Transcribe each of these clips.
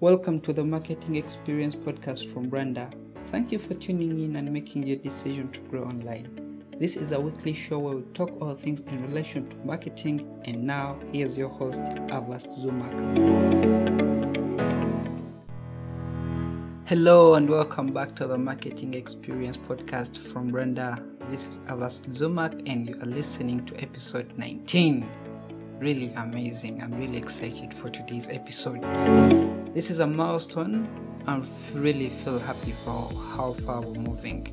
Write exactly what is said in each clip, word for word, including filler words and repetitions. Welcome to the Marketing Experience podcast from Branda. Thank you for tuning in and making your decision to grow online. This is a weekly show where we talk all things in relation to marketing. And now, here's your host, Avast Zumak. Hello and welcome back to the Marketing Experience podcast from Branda. This is Avast Zumak and you are listening to episode nineteen. Really amazing. I'm really excited for today's episode. This is a milestone. I really feel happy for how far we're moving.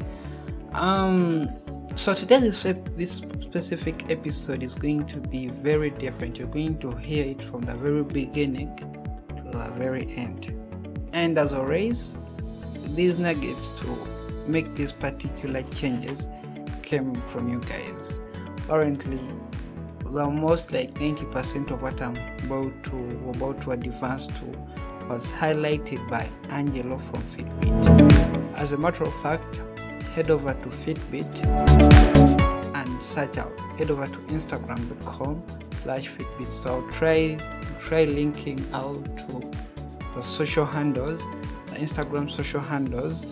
Um, so today this, this specific episode is going to be very different. You're going to hear it from the very beginning to the very end. And as always, these nuggets to make these particular changes came from you guys. Currently, almost like ninety percent of what I'm about to about to advance to was highlighted by Angelo from FeetBit. As a matter of fact, head over to FeetBit and search out. Head over to instagram dot com slash feetbit. So I'll try try linking out to the social handles, the Instagram social handles,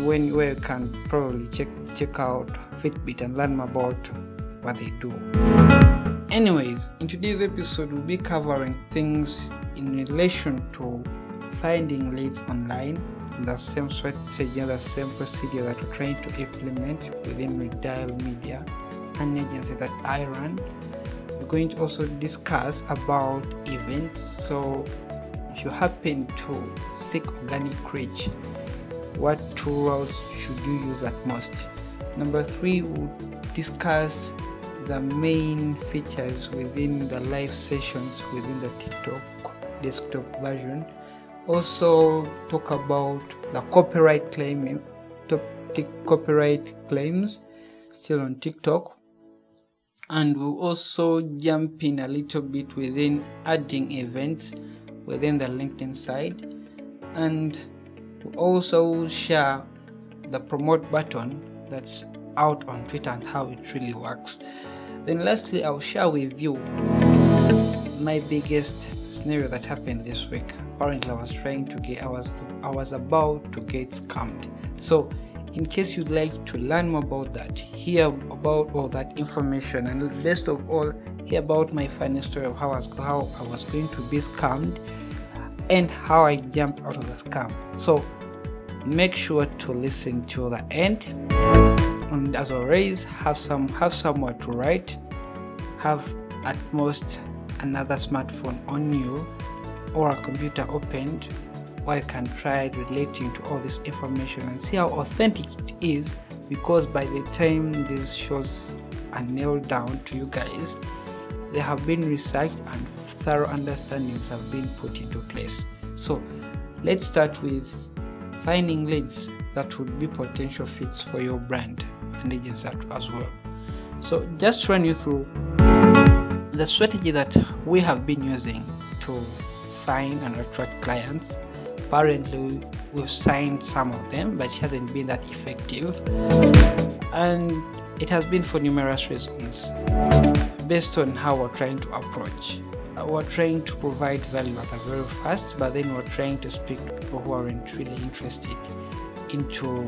when where you can probably check check out FeetBit and learn more about what they do. Anyways, in today's episode, we'll be covering things in relation to finding leads online, the same strategy and the same procedure that we're trying to implement within Redial Media, an agency that I run. We're going to also discuss about events. So if you happen to seek organic reach, what two routes should you use at most? Number three, we'll discuss the main features within the live sessions within the TikTok desktop version. Also talk about the copyright claim, top t- copyright claims still on TikTok, and we'll also jump in a little bit within adding events within the LinkedIn side, and we'll also share the promote button that's out on Twitter and how it really works. Then lastly, I'll share with you my biggest scenario that happened this week. Apparently, I was trying to get, I was, I was about to get scammed. So, in case you'd like to learn more about that, hear about all that information, and best of all, hear about my funny story of how I was, how I was going to be scammed and how I jumped out of the scam. So, make sure to listen to the end. And as always, have some have somewhere to write, have at most another smartphone on you or a computer opened, or you can try relating to all this information and see how authentic it is, because by the time these shows are nailed down to you guys, they have been researched and thorough understandings have been put into place. So let's start with finding leads that would be potential fits for your brand and agency as well. So just run you through the strategy that we have been using to find and attract clients. Apparently we've signed some of them, but it hasn't been that effective, and it has been for numerous reasons based on how we're trying to approach. We're trying to provide value at a very fast, but then we're trying to speak to people who aren't really interested into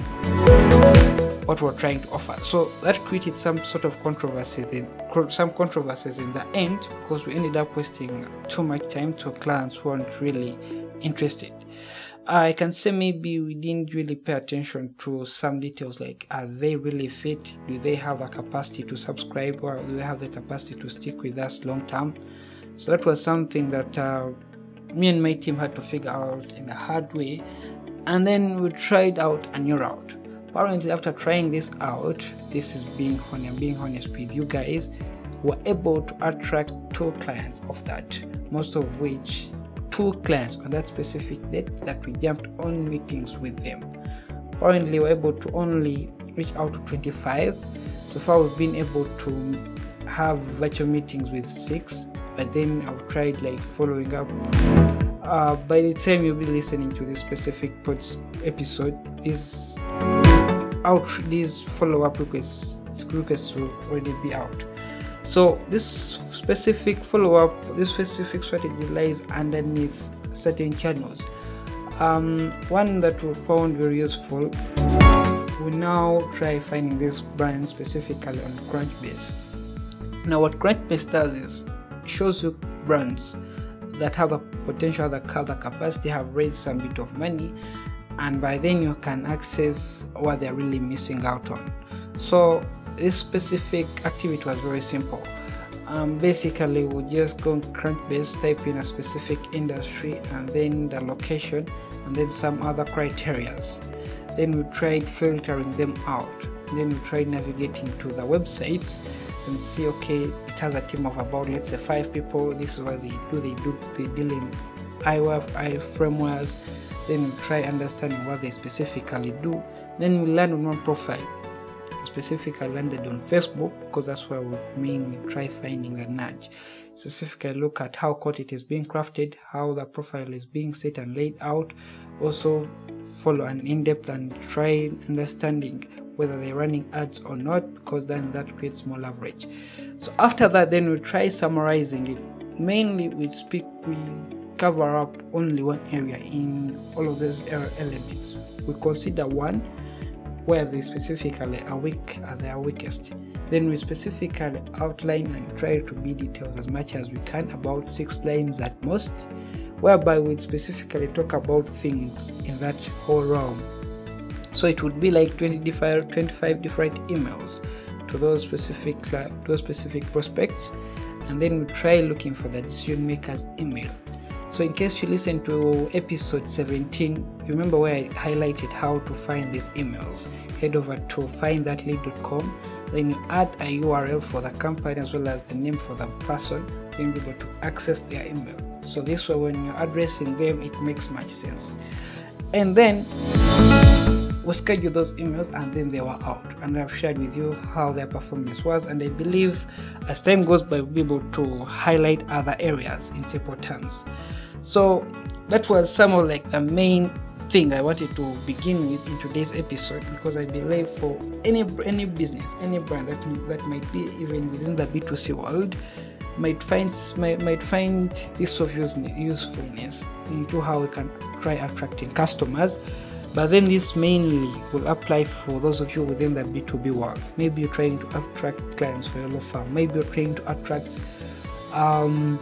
what we're trying to offer. So that created some sort of controversies in some controversies in the end, because we ended up wasting too much time to clients who aren't really interested. I can say maybe we didn't really pay attention to some details, like are they really fit? Do they have the capacity to subscribe, or do they have the capacity to stick with us long term? So that was something that uh, me and my team had to figure out in a hard way. And then we tried out a new route. Apparently, after trying this out, this is being honest, I'm being honest with you guys, we're able to attract two clients of that, most of which two clients on that specific date that we jumped on meetings with them. Apparently, we're able to only reach out to twenty-five. So far, we've been able to have virtual meetings with six, but then I've tried like following up. Uh, by the time you'll be listening to this specific episode, this out, these follow-up requests, requests will already be out. So this specific follow-up, this specific strategy lies underneath certain channels. Um, one that we found very useful, we now try finding this brand specifically on Crunchbase. Now what Crunchbase does is it shows you brands that have the potential, that have the capacity, have raised some bit of money, and by then you can access what they're really missing out on. So this specific activity was very simple. Um, basically, we'll just go on Crunchbase, type in a specific industry and then the location and then some other criterias. Then we tried filtering them out. And then we tried navigating to the websites and see, okay, it has a team of about, let's say, five people. This is what they do. They do they deal in I W A F, I frameworks. Then we try understanding what they specifically do. Then we land on one profile. Specifically landed on Facebook because that's where we mean we try finding the nudge. Specifically look at how content is being crafted, how the profile is being set and laid out. Also follow an in-depth and try understanding whether they're running ads or not, because then that creates more leverage. So after that, then we try summarizing it. Mainly we speak we cover up only one area in all of those elements. We consider one where they specifically are weak, are their weakest. Then we specifically outline and try to be detailed as much as we can, about six lines at most, whereby we specifically talk about things in that whole realm. So it would be like twenty-five different emails to those specific, those specific prospects, and then we try looking for the decision maker's email. So in case you listen to episode seventeen, you remember where I highlighted how to find these emails. Head over to find that lead dot com, then you add a U R L for the company as well as the name for the person, then you'll be able to access their email. So this way, when you're addressing them, it makes much sense. And then we schedule those emails, and then they were out. And I've shared with you how their performance was, and I believe as time goes by, we'll be able to highlight other areas in simple terms. So that was some of like the main thing I wanted to begin with in today's episode, because I believe for any any business, any brand that that might be even within the B two C world, might find might, might find this of usefulness into how we can try attracting customers. But then this mainly will apply for those of you within the B two B world. Maybe you're trying to attract clients for your law firm. Maybe you're trying to attract um,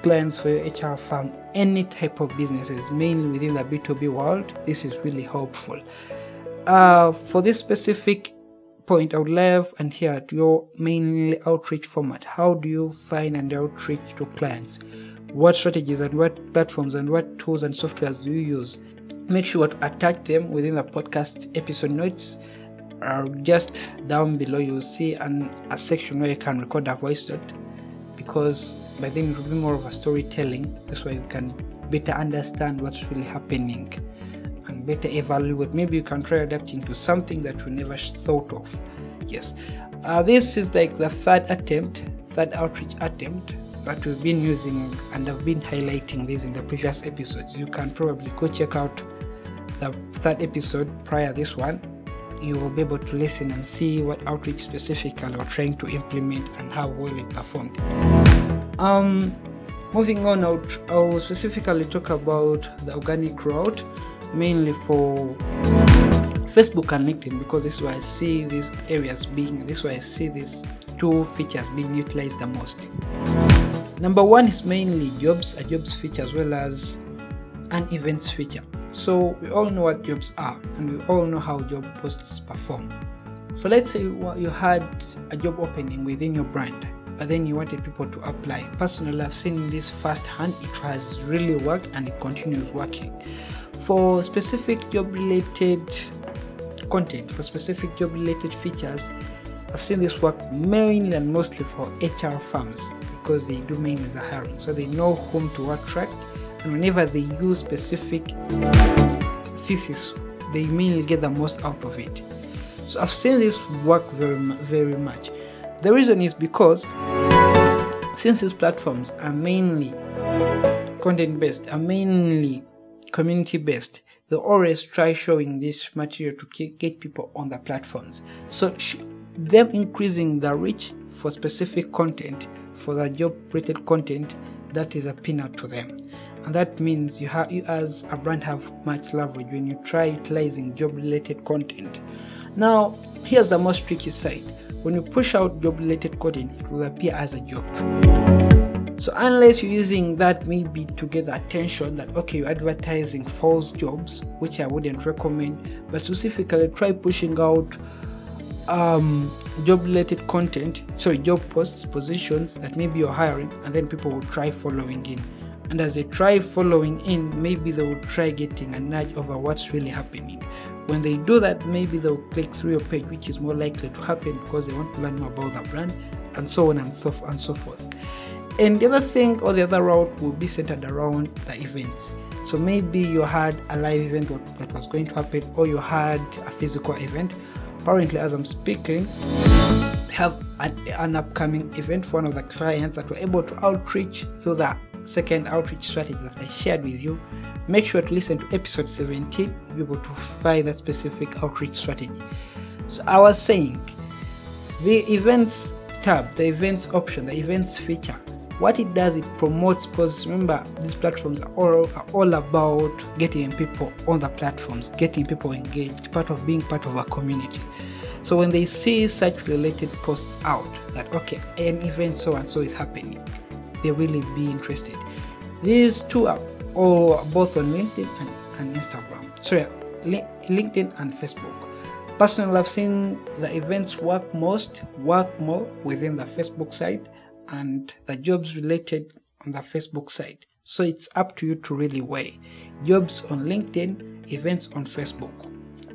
clients for your H R firm. Any type of businesses, mainly within the B two B world, this is really helpful. Uh, for this specific point, I would love and hear at your mainly outreach format. How do you find and outreach to clients? What strategies and what platforms and what tools and softwares do you use? Make sure to attach them within the podcast episode notes. Or just down below, you'll see an, a section where you can record a voice note, because by then it will be more of a storytelling. That's why you can better understand what's really happening and better evaluate. Maybe you can try adapting to something that you never thought of. Yes, uh, this is like the third attempt, third outreach attempt that we've been using, and I've been highlighting this in the previous episodes. You can probably go check out the third episode prior this one. You will be able to listen and see what outreach specifically we're trying to implement and how well it performed. Um, moving on, I'll, I'll specifically talk about the organic route, mainly for Facebook and LinkedIn, because this is where I see these areas being, this is where I see these two features being utilized the most. Number one is mainly jobs, a jobs feature as well as an events feature. So we all know what jobs are, and we all know how job posts perform. So let's say you had a job opening within your brand, but then you wanted people to apply. Personally, I've seen this firsthand. It has really worked, and it continues working. For specific job-related content, for specific job-related features, I've seen this work mainly and mostly for H R firms, because they do mainly the hiring, so they know whom to attract. And whenever they use specific thesis, they mainly get the most out of it. So I've seen this work very, very much. The reason is because since these platforms are mainly content-based, are mainly community-based, they always try showing this material to get people on the platforms. So them increasing the reach for specific content, for the job-related content, that is a peanut to them. And that means you, have, you as a brand have much leverage when you try utilizing job-related content. Now, here's the most tricky side. When you push out job-related content, it will appear as a job. So unless you're using that maybe to get the attention that, okay, you're advertising false jobs, which I wouldn't recommend, but specifically try pushing out um, job-related content, sorry, job posts, positions that maybe you're hiring, and then people will try following in. And as they try following in, maybe they will try getting a nudge over what's really happening. When they do that, maybe they'll click through your page, which is more likely to happen because they want to learn more about the brand, and so on and so, and so forth. And the other thing, or the other route, will be centered around the events. So maybe you had a live event that was going to happen, or you had a physical event. Apparently, as I'm speaking, we have an, an upcoming event for one of the clients that we're able to outreach through that second outreach strategy that I shared with you. Make sure to listen to episode seventeen to be able to find that specific outreach strategy. So I was saying, the events tab, the events option, the events feature, what it does, it promotes, because remember, these platforms are all, are all about getting people on the platforms, getting people engaged, part of being part of a community. So when they see such related posts out that, okay, an event so and so is happening, they really be interested. These two are all both on LinkedIn and, and Instagram. Sorry, li LinkedIn and Facebook. Personally, I've seen the events work most, work more within the Facebook side, and the jobs related on the Facebook side. So it's up to you to really weigh jobs on LinkedIn, events on Facebook.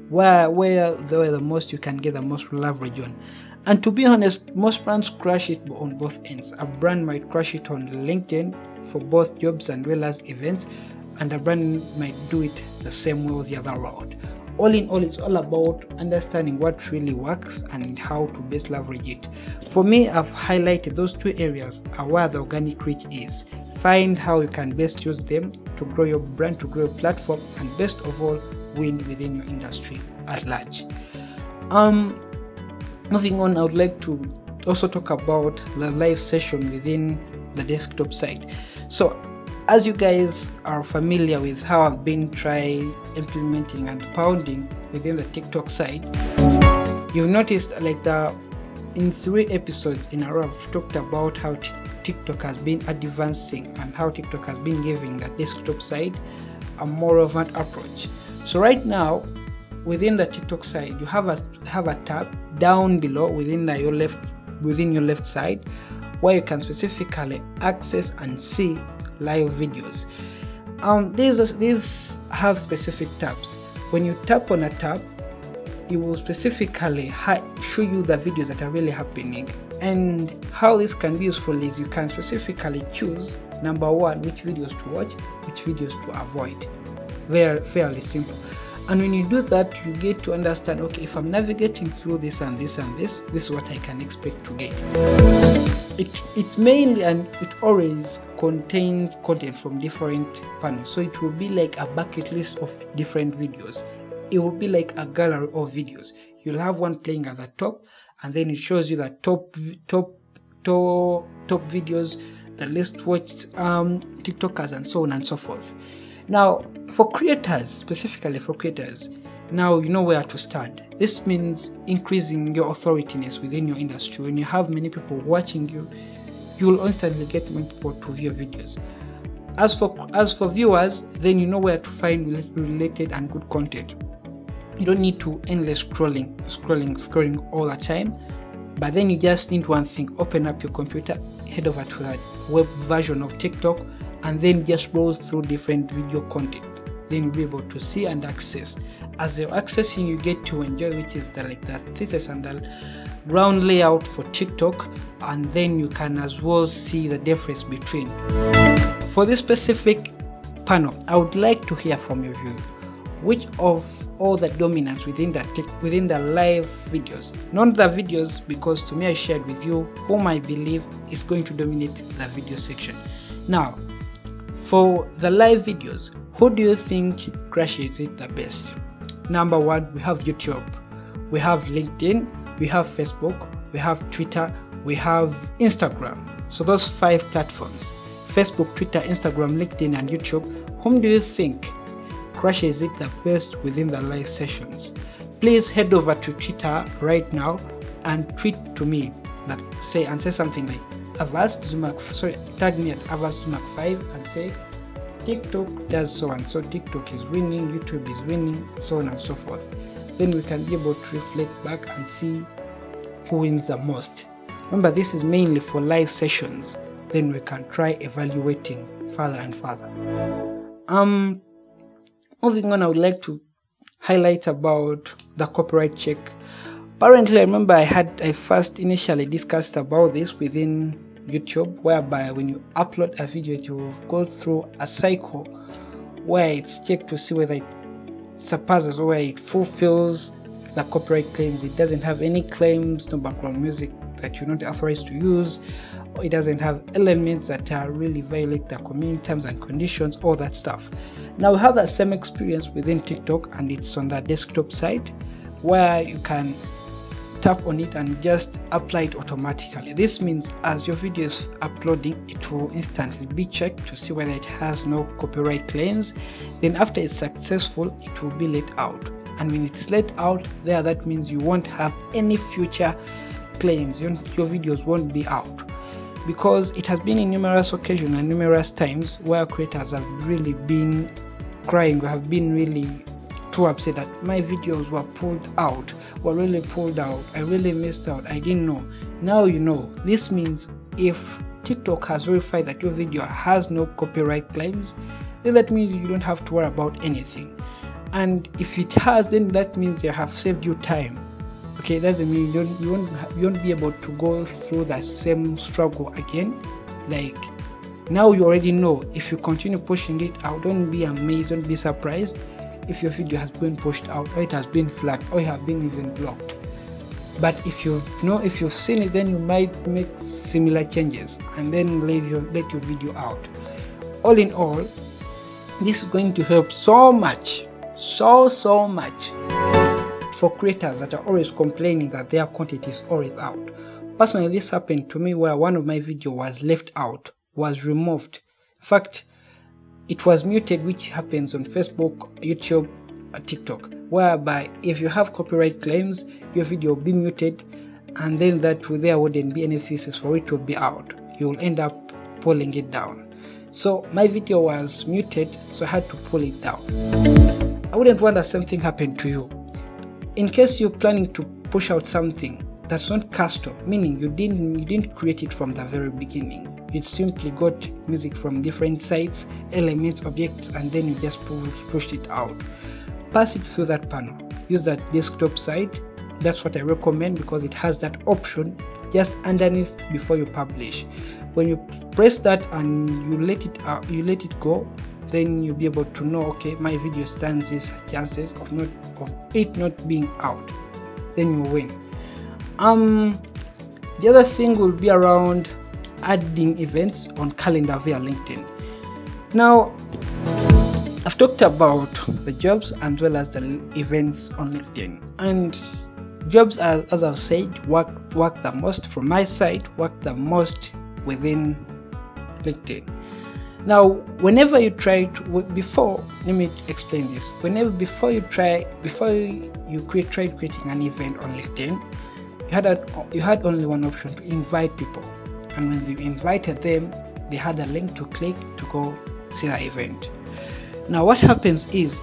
Where where they are the most, you can get the most leverage on. And to be honest, most brands crush it on both ends. A brand might crush it on LinkedIn for both jobs and well as events, and a brand might do it the same way or the other route. All in all, it's all about understanding what really works and how to best leverage it. For me, I've highlighted those two areas are where the organic reach is. Find how you can best use them to grow your brand, to grow your platform, and best of all, win within your industry at large. Um, Moving on, I would like to also talk about the live session within the desktop side. So as you guys are familiar with how I've been trying implementing and pounding within the TikTok side, you've noticed like the in three episodes in a row I've talked about how TikTok has been advancing and how TikTok has been giving the desktop side a more of an approach. So right now, within the TikTok side, you have a have a tab down below within the, your left within your left side where you can specifically access and see live videos. Um, these these have specific tabs. When you tap on a tab, it will specifically show you the videos that are really happening. And how this can be useful is you can specifically choose, number one, which videos to watch, which videos to avoid. Very fairly simple. And when you do that, you get to understand, okay, if I'm navigating through this and this and this, this is what I can expect to get. It, it's mainly and it always contains content from different panels. So it will be like a bucket list of different videos. It will be like a gallery of videos. You'll have one playing at the top, and then it shows you the top, top, top, top videos, the least watched um, TikTokers, and so on and so forth. Now, for creators, specifically for creators, now you know where to stand. This means increasing your authorityness within your industry. When you have many people watching you, you will instantly get more people to view videos. As for as for viewers, then you know where to find related and good content. You don't need to endless scrolling, scrolling, scrolling all the time. But then you just need one thing: open up your computer, head over to the web version of TikTok, and then just browse through different video content. Then you'll be able to see and access. As you're accessing, you get to enjoy, which is the like the thesis and the ground layout for TikTok, and then you can as well see the difference between. For this specific panel, I would like to hear from your view. Which of all the dominants within the within the live videos? Not the videos, because to me I shared with you whom I believe is going to dominate the video section. Now, for the live videos, who do you think crushes it the best? Number one, we have YouTube, we have LinkedIn, we have Facebook, we have Twitter, we have Instagram. So those five platforms. Facebook, Twitter, Instagram, LinkedIn, and YouTube, whom do you think crushes it the best within the live sessions? Please head over to Twitter right now and tweet to me that say and say something like Avast Zumak, sorry, tag me at Avast Zumak five and say TikTok does so and so, TikTok is winning, YouTube is winning, so on and so forth. Then we can be able to reflect back and see who wins the most. Remember, this is mainly for live sessions. Then we can try evaluating further and further. Um, moving on, I would like to highlight about the copyright check. Apparently, I remember I had I first initially discussed about this within YouTube, whereby when you upload a video, it will go through a cycle where it's checked to see whether it surpasses or whether it fulfills the copyright claims. It doesn't have any claims, no background music that you're not authorized to use. It doesn't have elements that are really violate the community terms and conditions, all that stuff. Now we have that same experience within TikTok, and it's on the desktop side where you can tap on it and just apply it automatically. This means as your video is uploading, it will instantly be checked to see whether it has no copyright claims. Then after it's successful, it will be let out. And when it's let out there, that means you won't have any future claims. Your videos won't be out, because it has been in numerous occasions and numerous times where creators have really been crying, have been really too upset that my videos were pulled out, were really pulled out, I really missed out, I didn't know. Now you know. This means if TikTok has verified that your video has no copyright claims, then that means you don't have to worry about anything. And if it has, then that means they have saved you time. Okay, that doesn't mean you, don't, you, won't, you won't be able to go through that same struggle again. Like, now you already know. If you continue pushing it out, don't be amazed, don't be surprised if your video has been pushed out, or it has been flagged, or you have been even blocked. But if you've know, if you've seen it, then you might make similar changes and then leave your, let your video out. All in all, this is going to help so much, so, so much. For creators that are always complaining that their content is always out. Personally, this happened to me where one of my videos was left out, was removed. In fact, it was muted, which happens on Facebook, YouTube, and TikTok, whereby if you have copyright claims, your video will be muted, and then that there wouldn't be any thesis for it to be out. You will end up pulling it down. So my video was muted, so I had to pull it down. I wouldn't want the same thing happen to you. In case you're planning to push out something that's not custom, meaning you didn't you didn't create it from the very beginning, you simply got music from different sites, elements, objects, and then you just pushed it out. Pass it through that panel. Use that desktop site. That's what I recommend, because it has that option just underneath before you publish. When you press that and you let it out, you let it go, then you'll be able to know, okay, my video stands these chances of not of it not being out. Then you win. Um, the other thing will be around adding events on calendar via LinkedIn. Now, I've talked about the jobs as well as the events on LinkedIn. And jobs, are, as I've said, work work the most from my side, work the most within LinkedIn. Now, whenever you try to, before, let me explain this. Whenever, before you try, before you create, try creating an event on LinkedIn, you had, a, you had only one option, to invite people. And when you invited them, they had a link to click to go see the event. Now, what happens is,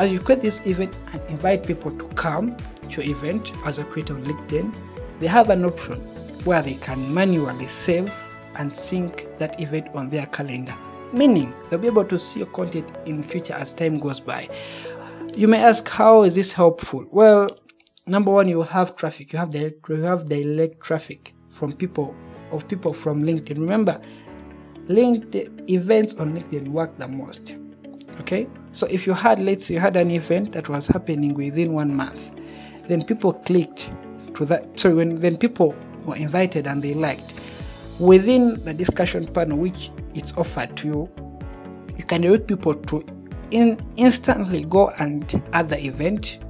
as you create this event and invite people to come to your event as a creator on LinkedIn, they have an option where they can manually save and sync that event on their calendar. Meaning, they'll be able to see your content in future as time goes by. You may ask, how is this helpful? Well, number one, you will have traffic. You have direct, you have direct traffic from people of people from LinkedIn. Remember, LinkedIn events on LinkedIn work the most. Okay, so if you had, let's say, you had an event that was happening within one month, then people clicked to that. Sorry, when then people were invited and they liked. Within the discussion panel which it's offered to you, you can direct people to in instantly go and add the event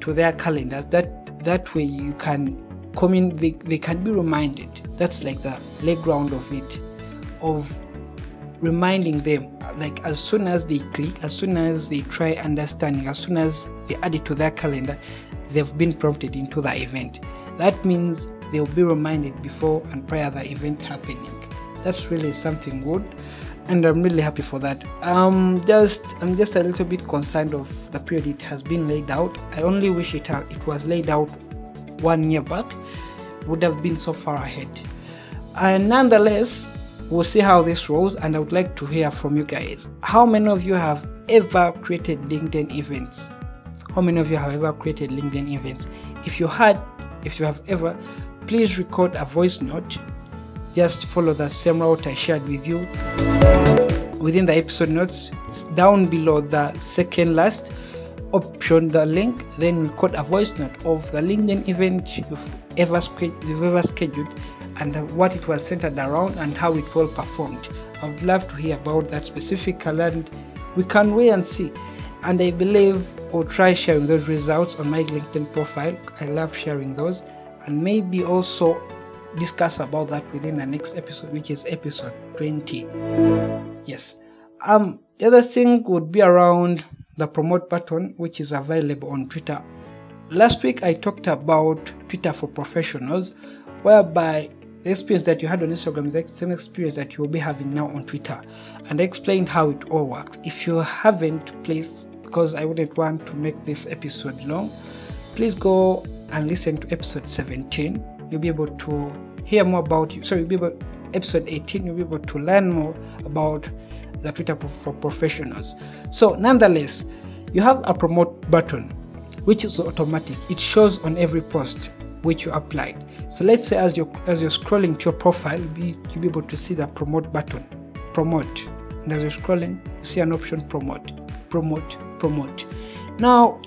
to their calendars. That that way you can come in, they, they can be reminded. That's like the playground of it, of reminding them, like as soon as they click, as soon as they try understanding, as soon as they add it to their calendar, they've been prompted into the event. That means they'll be reminded before and prior to the event happening. That's really something good, and I'm really happy for that. Um, just I'm just a little bit concerned of the period it has been laid out. I only wish it it was laid out one year back. Would have been so far ahead. And nonetheless, we'll see how this rolls, and I would like to hear from you guys. How many of you have ever created LinkedIn events? How many of you have ever created LinkedIn events? If you had, if you have ever, please record a voice note. Just follow the same route I shared with you within the episode notes. Down below the second last option, the link, then record a voice note of the LinkedIn event you've ever, you've ever scheduled and what it was centered around and how it all performed. I would love to hear about that specific calendar. We can wait and see. And I believe I'll try sharing those results on my LinkedIn profile. I love sharing those, and maybe also discuss about that within the next episode, which is episode twenty. Yes. Um, the other thing would be around the promote button, which is available on Twitter. Last week I talked about Twitter for professionals, whereby the experience that you had on Instagram is the same experience that you'll be having now on Twitter, and I explained how it all works. If you haven't, please, because I wouldn't want to make this episode long, please go and listen to episode seventeen. You'll be able to hear more about you. So you'll be able, episode eighteen, you'll be able to learn more about the Twitter for professionals. So nonetheless, you have a promote button, which is automatic. It shows on every post which you applied. So let's say as you're, as you're scrolling to your profile, you'll be, you'll be able to see the promote button, promote. And as you're scrolling, you see an option, promote, promote, promote. Now,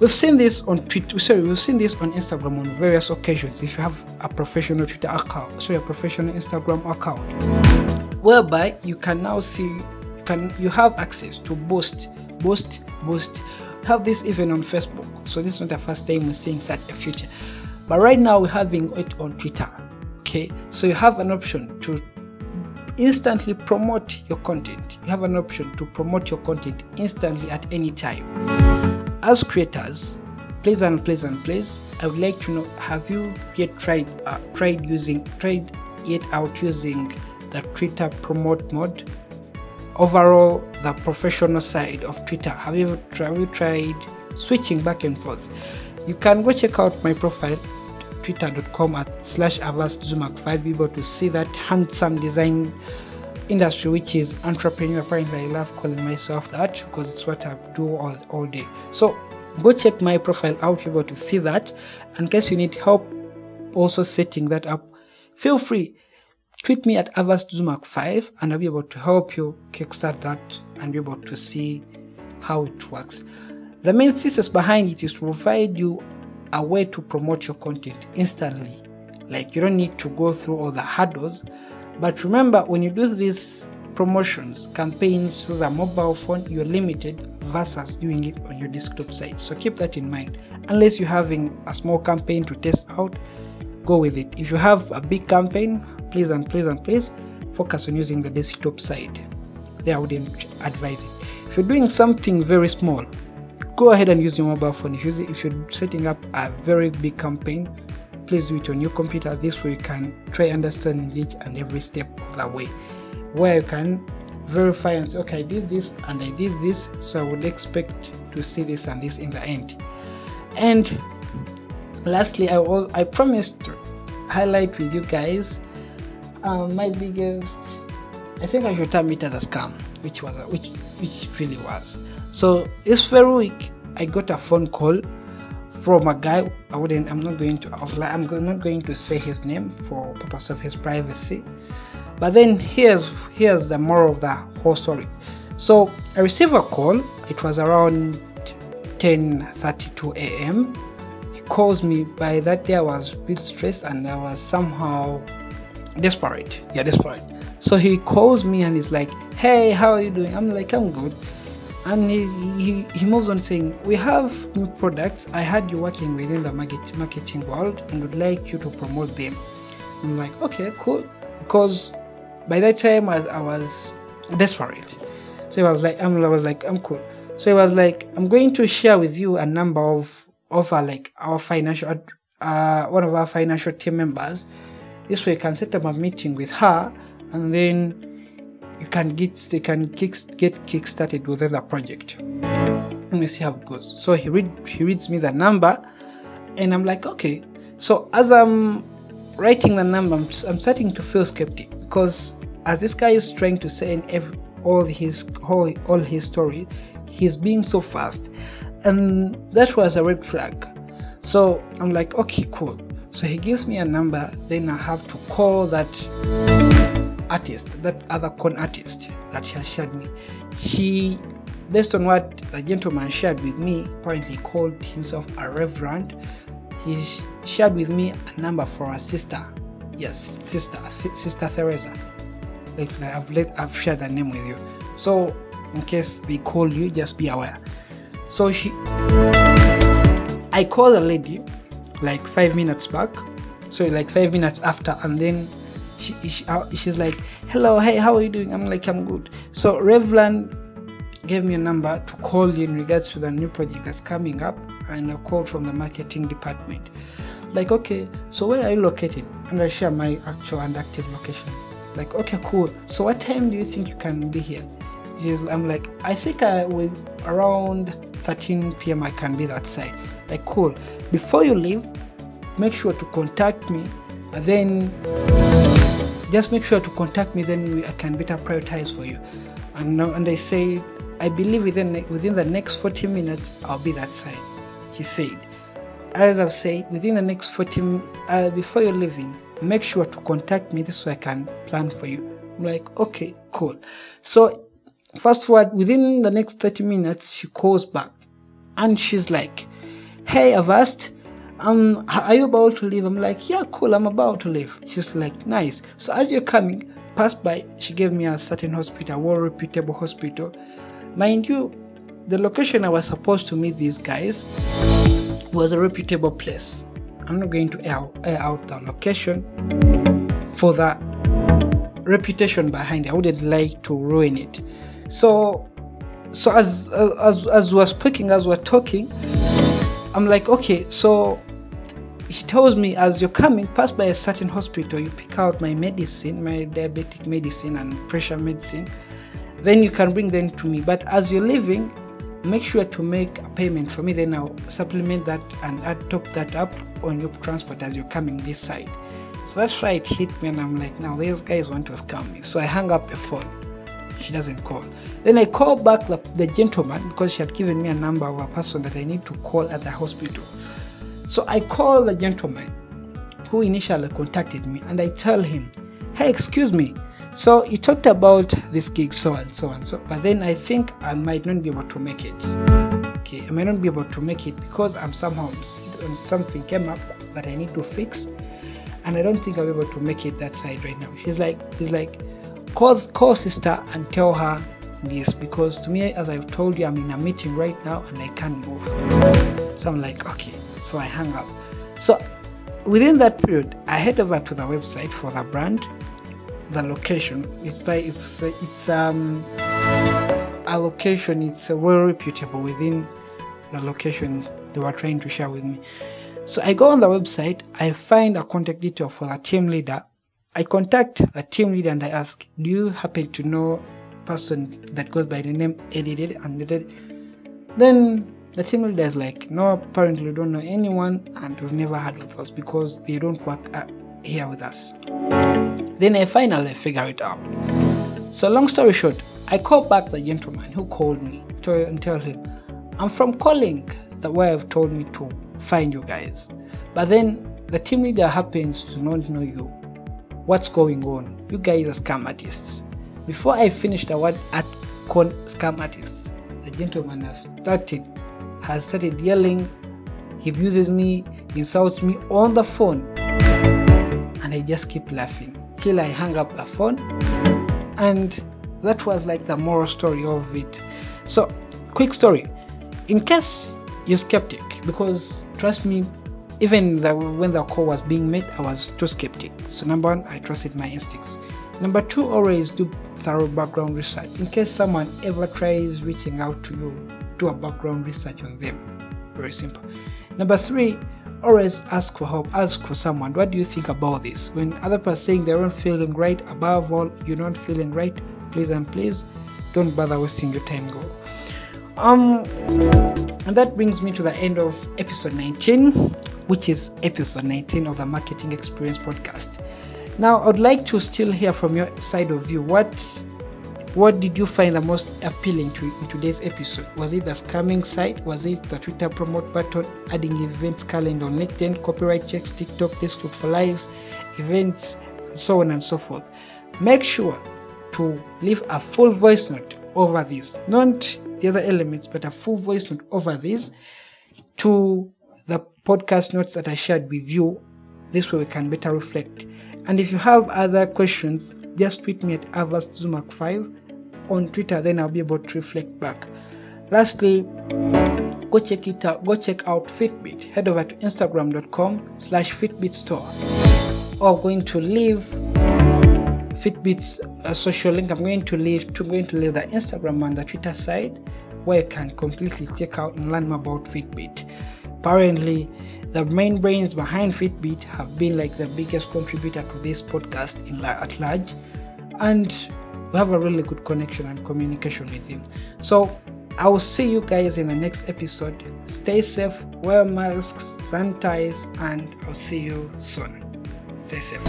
we've seen this on Twitter, sorry, we've seen this on Instagram on various occasions. If you have a professional Twitter account, sorry, a professional Instagram account, whereby you can now see, you can, you have access to boost, boost, boost. We have this even on Facebook, so this is not the first time we're seeing such a feature. But right now we're having it on Twitter. Okay, so you have an option to instantly promote your content. You have an option to promote your content instantly at any time. As creators, please and please and please, I would like to know, have you yet tried uh, tried using tried yet out using the Twitter promote mode? Overall, the professional side of Twitter, have you ever have you tried switching back and forth? You can go check out my profile, twitter.com at slash Avast Zumak five, be able to see that handsome design industry, which is entrepreneur. Apparently I love calling myself that because it's what I do all, all day. So go check my profile out, you're able to see that. In case you need help also setting that up, feel free, tweet me at Avast Zumak five and I'll be able to help you kickstart that and be able to see how it works. The main thesis behind it is to provide you a way to promote your content instantly. Like, you don't need to go through all the hurdles. But remember, when you do these promotions, campaigns through the mobile phone, you're limited versus doing it on your desktop site. So keep that in mind. Unless you're having a small campaign to test out, go with it. If you have a big campaign, please and please and please focus on using the desktop side. There I wouldn't advise it. If you're doing something very small, go ahead and use your mobile phone. If you're setting up a very big campaign, please do it on your computer. This way you can try understanding each and every step of the way, where you can verify and say, okay, I did this and I did this, so I would expect to see this and this in the end. And lastly, I will, I promised to highlight with you guys uh, my biggest, I think I should term it as a scam, which was a, which which really was. So this very week I got a phone call from a guy. I wouldn't, I'm not going to offline, I'm not going to say his name for purpose of his privacy. But then here's here's the moral of the whole story. So I received a call. It was around ten thirty-two a m He calls me. By that day I was a bit stressed and I was somehow desperate. Yeah, desperate. So he calls me and he's like, "Hey, how are you doing?" I'm like, "I'm good." And he, he, he moves on saying, "We have new products. I heard you working within the market, marketing world and would like you to promote them." I'm like, "Okay, cool." Because by that time I, I was That's for it. So he was like, I'm, I was like, I'm cool. So he was like, I'm going to share with you a number of of our, like our financial, uh, one of our financial team members. This way, you can set up a meeting with her, and then you can get they can kick, get kick started within the project. Let me see how it goes. So he read he reads me the number, and I'm like, okay. So as I'm writing the number, I'm, I'm starting to feel skeptic, because as this guy is trying to say in every, all his all, all his story, he's being so fast, and that was a red flag. So I'm like, okay, cool. So he gives me a number, then I have to call that artist, that other con artist that she shared me. She, based on what the gentleman shared with me, apparently called himself a reverend. He shared with me a number for a sister. Yes, sister, sister Teresa. Like I've let, I've shared that name with you. So in case they call you, just be aware. So she, I called the lady like five minutes back, so like five minutes after, and then she, she she's like, hello, hey, how are you doing? I'm like, I'm good. So Revlan gave me a number to call in regards to the new project that's coming up, and a call from the marketing department. Like, okay, so where are you located? And I share my actual and active location. Like, okay, cool. So what time do you think you can be here? She's, I'm like, I think I will around thirteen p m I can be that side. Like, cool. Before you leave, make sure to contact me, and then just make sure to contact me, then we, I can better prioritize for you. And and I say, I believe within within the next forty minutes I'll be that side. She said, as I've said, within the next forty uh, before you're leaving, make sure to contact me, this way I can plan for you. I'm like, okay, cool. So fast forward, within the next thirty minutes, she calls back, and she's like, hey, Avast, um, are you about to leave? I'm like, yeah, cool, I'm about to leave. She's like, nice. So as you're coming, pass by. She gave me a certain hospital, a well-reputable hospital. Mind you, the location I was supposed to meet these guys was a reputable place. I'm not going to air, air out the location for the reputation behind it. I wouldn't like to ruin it. So, so as as as we're speaking, as we're talking, I'm like, okay, so she tells me, as you're coming, pass by a certain hospital, you pick out my medicine, my diabetic medicine and pressure medicine, then you can bring them to me. But as you're leaving, make sure to make a payment for me, then I'll supplement that and add top that up on your transport as you're coming this side. So that's why it hit me, and I'm like, now these guys want to scam me. So I hung up the phone. She doesn't call. Then I call back the, the gentleman, because she had given me a number of a person that I need to call at the hospital. So I call the gentleman who initially contacted me, and I tell him, hey, excuse me, so you talked about this gig so and so and so, but then I think I might not be able to make it. Okay, I might not be able to make it because I'm somehow, something came up that I need to fix, and I don't think I'll be able to make it that side right now. She's like, he's like, Call, call sister and tell her this, because to me, as I've told you, I'm in a meeting right now and I can't move. So I'm like, okay. So I hung up. So within that period, I head over to the website for the brand, the location. It's by it's it's um a location. It's well reputable within the location they were trying to share with me. So I go on the website. I find a contact detail for the team leader. I contact a team leader and I ask, do you happen to know a person that goes by the name edited and edited? Then the team leader is like, no, apparently we don't know anyone and we've never heard of us because they don't work here with us. Then I finally figure it out. So long story short, I call back the gentleman who called me and tell him, I'm from calling the way I've told me to find you guys. But then the team leader happens to not know you. What's going on? You guys are scam artists. Before I finished the word at con scam artists, the gentleman has started has started yelling. He abuses me, insults me on the phone, and I just keep laughing till I hung up the phone. And that was like the moral story of it. So, quick story, in case you're skeptic, because trust me, even the, when the call was being made, I was too skeptic. So number one, I trusted my instincts. Number two, always do thorough background research. In case someone ever tries reaching out to you, do a background research on them. Very simple. Number three, always ask for help. Ask for someone. What do you think about this? When other people are saying they're not feeling right, above all, you're not feeling right, please and please don't bother wasting your time. Go. Um, and that brings me to the end of episode nineteen, which is episode nineteen of the Marketing Experience podcast. Now, I'd like to still hear from your side of view. What what did you find the most appealing to in today's episode? Was it the scamming site? Was it the Twitter promote button, adding events calendar on LinkedIn, copyright checks, TikTok, this group for lives, events, and so on and so forth? Make sure to leave a full voice note over this, not the other elements, but a full voice note over this to the podcast notes that I shared with you. This way we can better reflect. And if you have other questions, just tweet me at Avast Zumak five on Twitter, then I'll be able to reflect back. Lastly, go check it out. Go check out Fitbit. Head over to instagram dot com slash Fitbit store. I'm going to leave Fitbit's uh, social link. I'm going to leave. To, I'm going to leave the Instagram and the Twitter side, where you can completely check out and learn more about Fitbit. Apparently, the main brains behind Fitbit have been like the biggest contributor to this podcast in la- at large, and we have a really good connection and communication with him. So I will see you guys in the next episode. Stay safe, wear masks, sanitize, and I'll see you soon. Stay safe.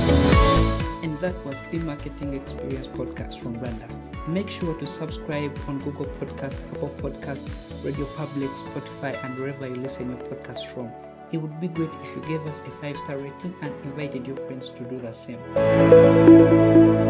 And that was the Marketing Experience podcast from Brenda. Make sure to subscribe on Google Podcasts, Apple Podcasts, Radio Public, Spotify, and wherever you listen your podcast from. It would be great if you gave us a five-star rating and invited your friends to do the same.